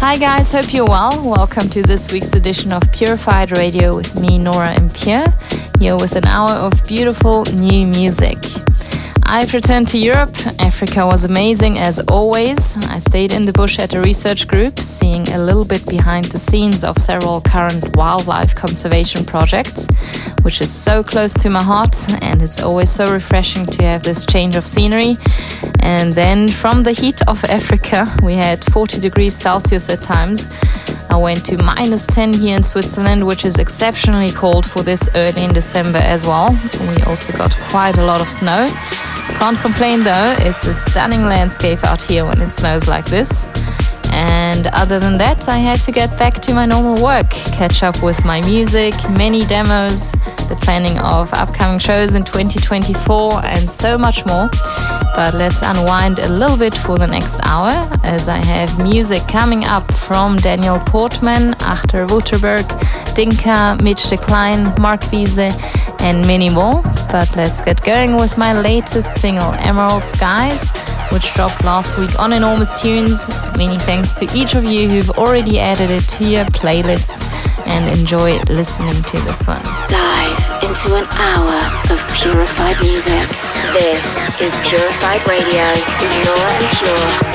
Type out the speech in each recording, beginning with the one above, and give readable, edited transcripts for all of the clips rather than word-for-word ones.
Hi guys, hope you're well. Welcome to this week's edition of Purified Radio with me, Nora En Pure, here with an hour of beautiful new music. I've returned to Europe. Africa was amazing as always. I stayed in the bush at a research group, seeing a little bit behind the scenes of several current wildlife conservation projects, which is so close to my heart, and it's always so refreshing to have this change of scenery. And then from the heat of Africa, we had 40 degrees Celsius at times. I went to -10 here in Switzerland, which is exceptionally cold for this early in December as well. We also got quite a lot of snow. Can't complain though, it's a stunning landscape out here when it snows like this. And other than that, I had to get back to my normal work, catch up with my music, many demos, the planning of upcoming shows in 2024 and so much more. But let's unwind a little bit for the next hour, as I have music coming up from Daniel Portman, Wouter Achterberg, Dinka, Mitch De Klein, Mark Wiese and many more. But let's get going with my latest single, Emerald Skies, which dropped last week on Enormous Tunes. Many thanks to each of you who've already added it to your playlists, and enjoy listening to this one. Dive into an hour of purified music. This is Purified Radio with Nora En Pure.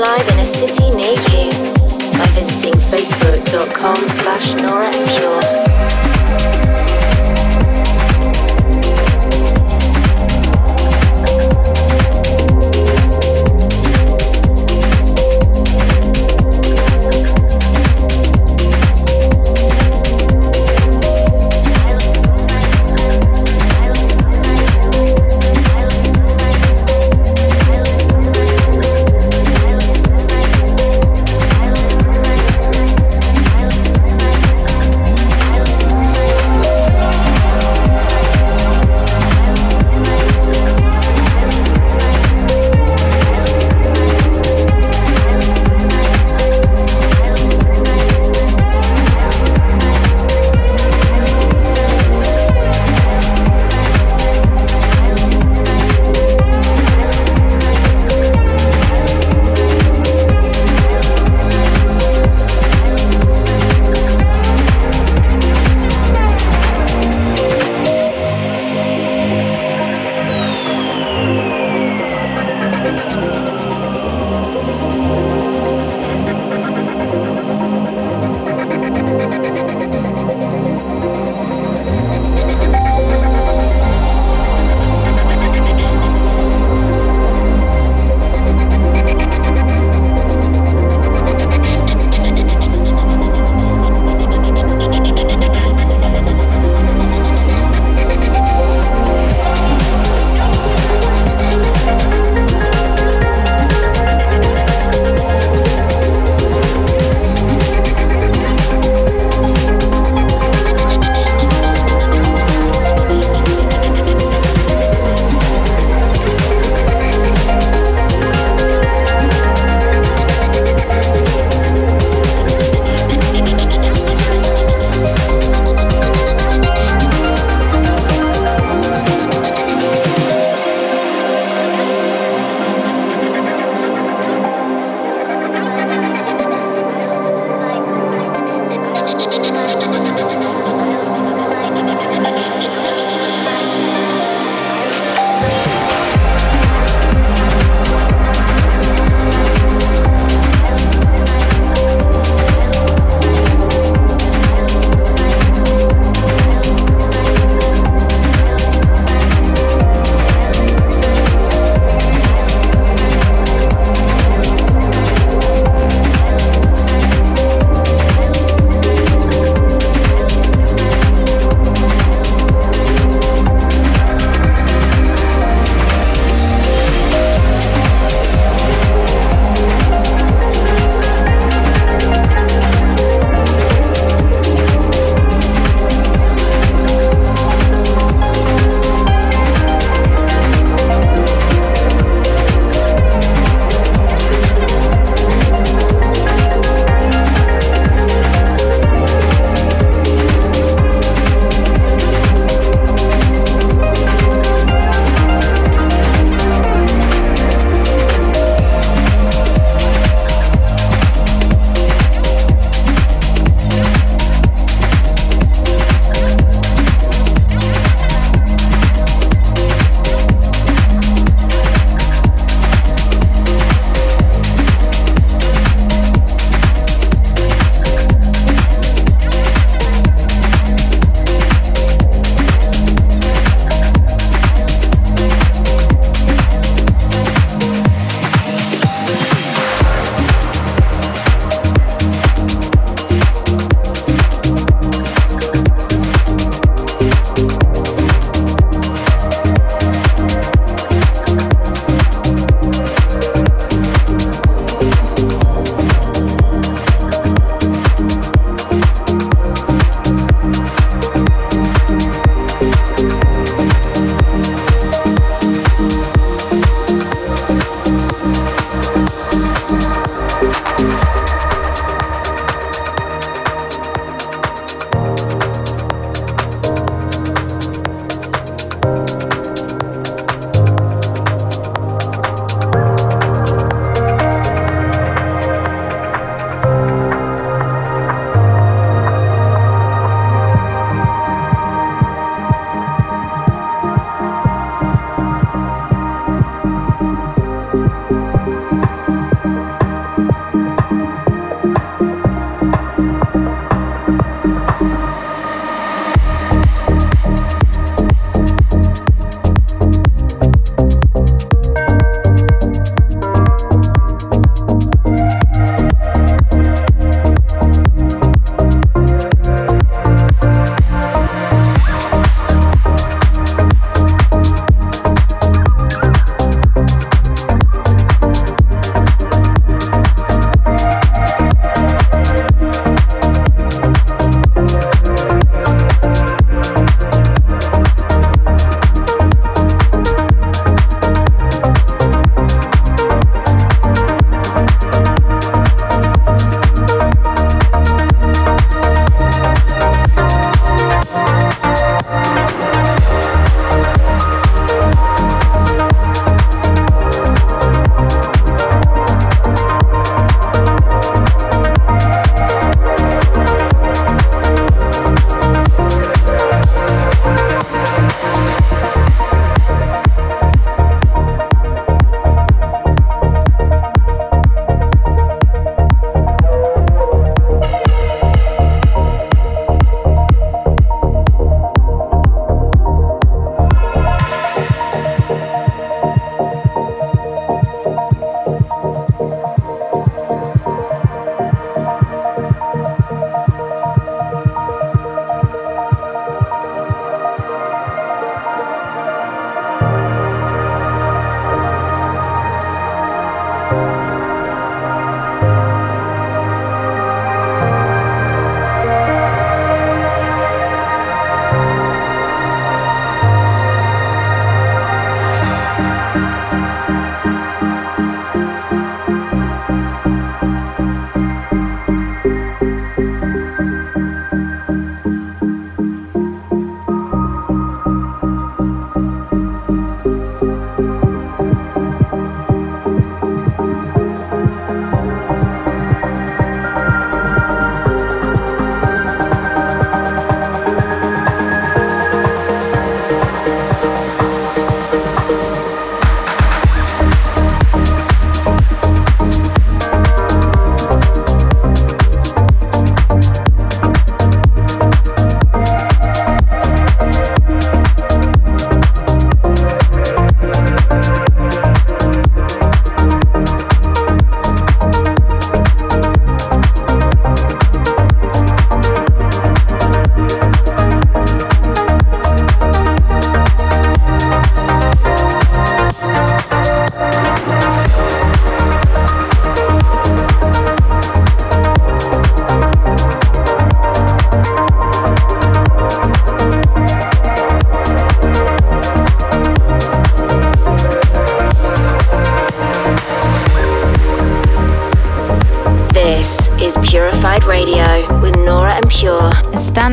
live in a city near you by visiting facebook.com/Nora En Pure.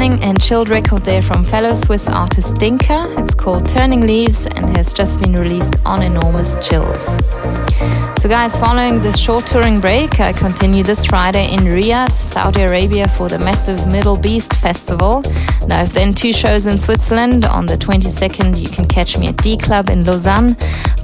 And chilled record there from fellow Swiss artist Dinka. It's called Turning Leaves and has just been released on Enormous Chills. So guys, following this short touring break, I continue this Friday in Riyadh, Saudi Arabia for the massive Middle Beast Festival. And I have then two shows in Switzerland. On the 22nd, you can catch me at D Club in Lausanne,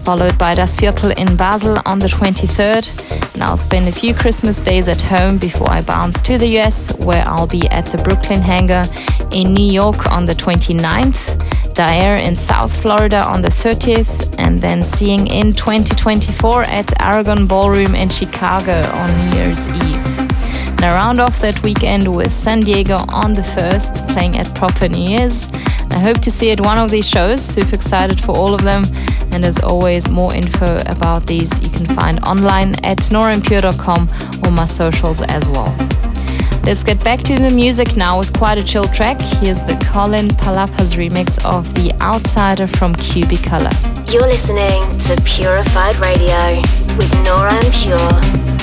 followed by Das Viertel in Basel on the 23rd. And I'll spend a few Christmas days at home before I bounce to the US, where I'll be at the Brooklyn Hangar in New York on the 29th, Dyer in South Florida on the 30th, and then seeing in 2024 at Aragon Ballroom in Chicago on New Year's Eve. And I round off that weekend with San Diego on the 1st, playing at Proper New Year's. I hope to see you at one of these shows, super excited for all of them. And as always, more info about these you can find online at noraenpure.com or my socials as well. Let's get back to the music now with quite a chill track. Here's the Colyn Palapas remix of The Outsider from Cubicolor. You're listening to Purified Radio with Nora En Pure.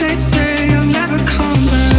They say you'll never come back.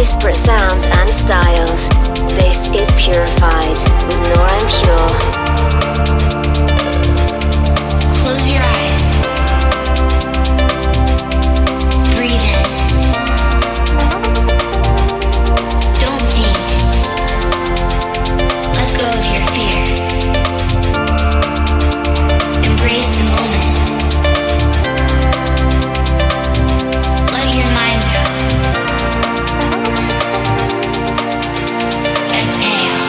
disparate sounds and styles. This is Purified with Nora En Pure. Close your eyes. Breathe in. Don't think. Let go of your fear. Embrace the moment. Let your mind go. Exhale.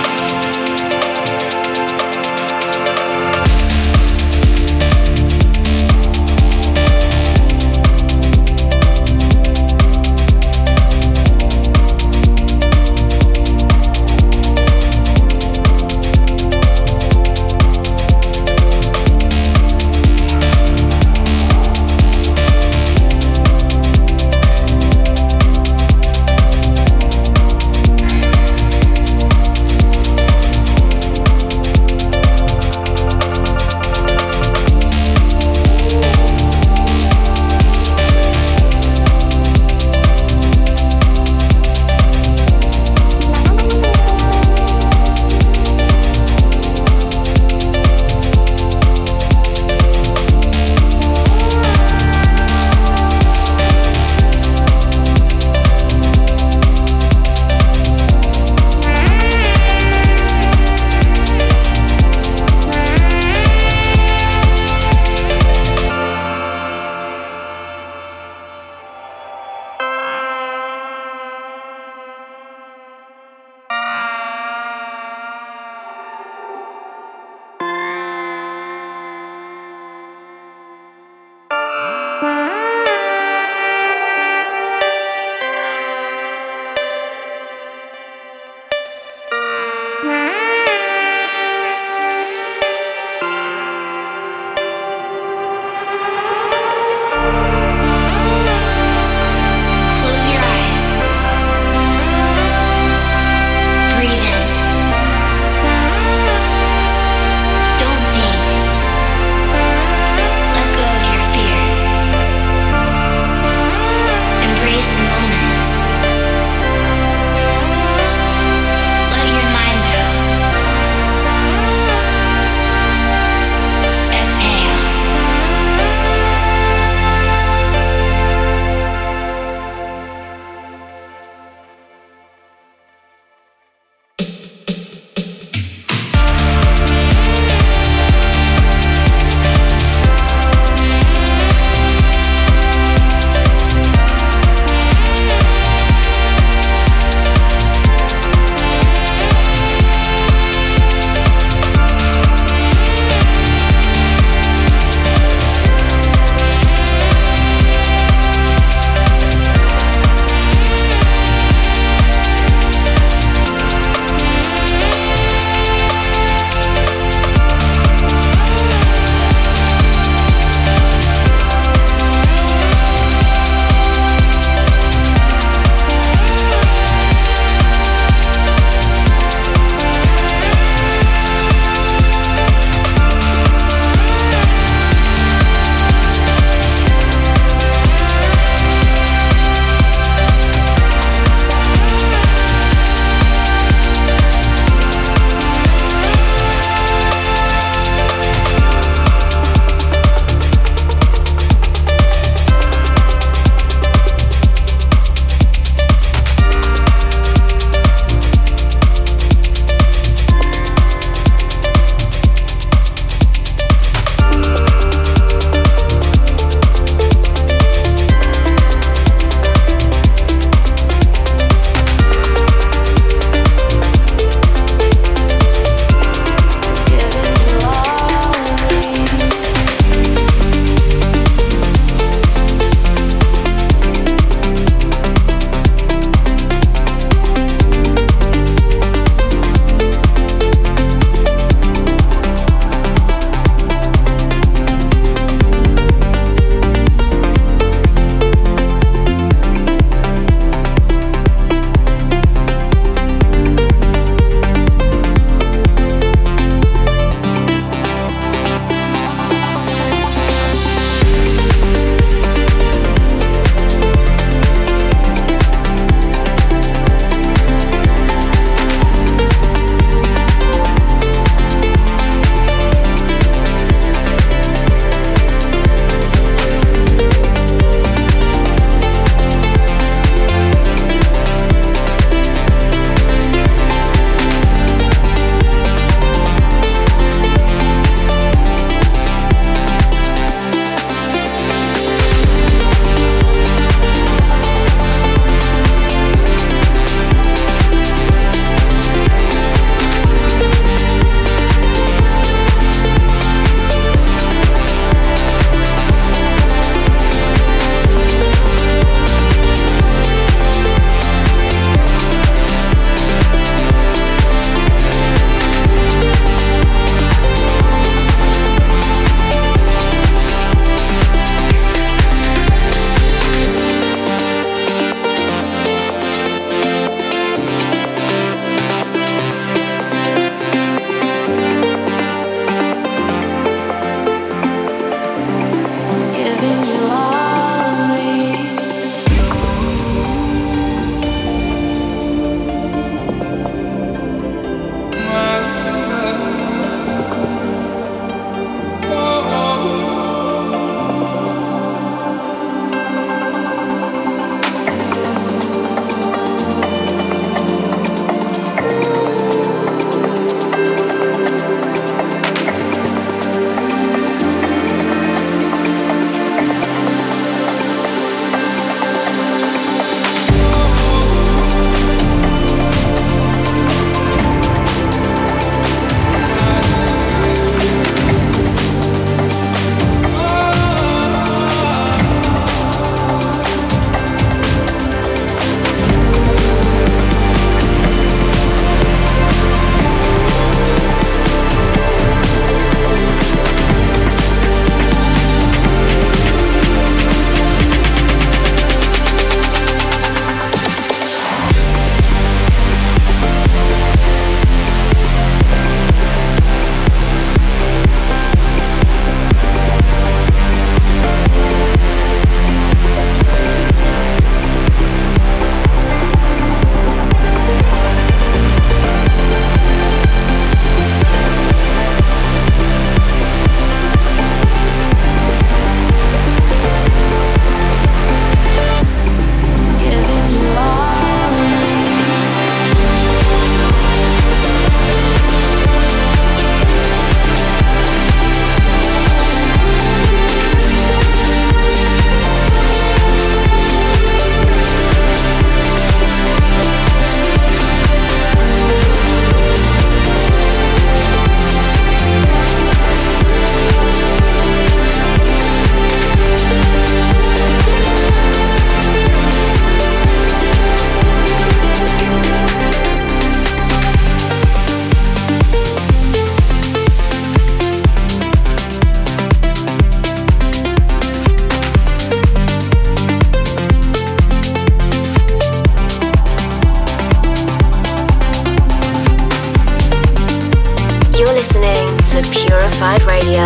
to Purified Radio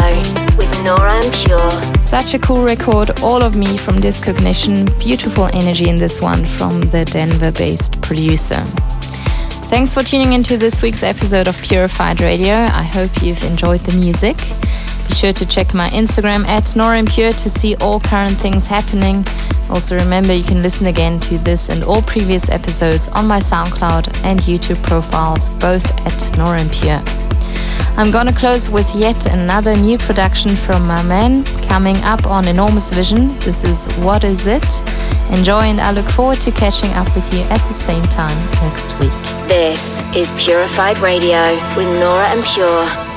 with Nora En Pure. Such a cool record, All of Me from Discognition. Beautiful energy in this one from the Denver-based producer. Thanks for tuning into this week's episode of Purified Radio. I hope you've enjoyed the music. Be sure to check my Instagram at Nora En Pure to see all current things happening. Also remember, you can listen again to this and all previous episodes on my SoundCloud and YouTube profiles, both at Nora En Pure. I'm gonna close with yet another new production from MaMan coming up on Enormous Vision. This is What Is It? Enjoy, and I look forward to catching up with you at the same time next week. This is Purified Radio with Nora En Pure.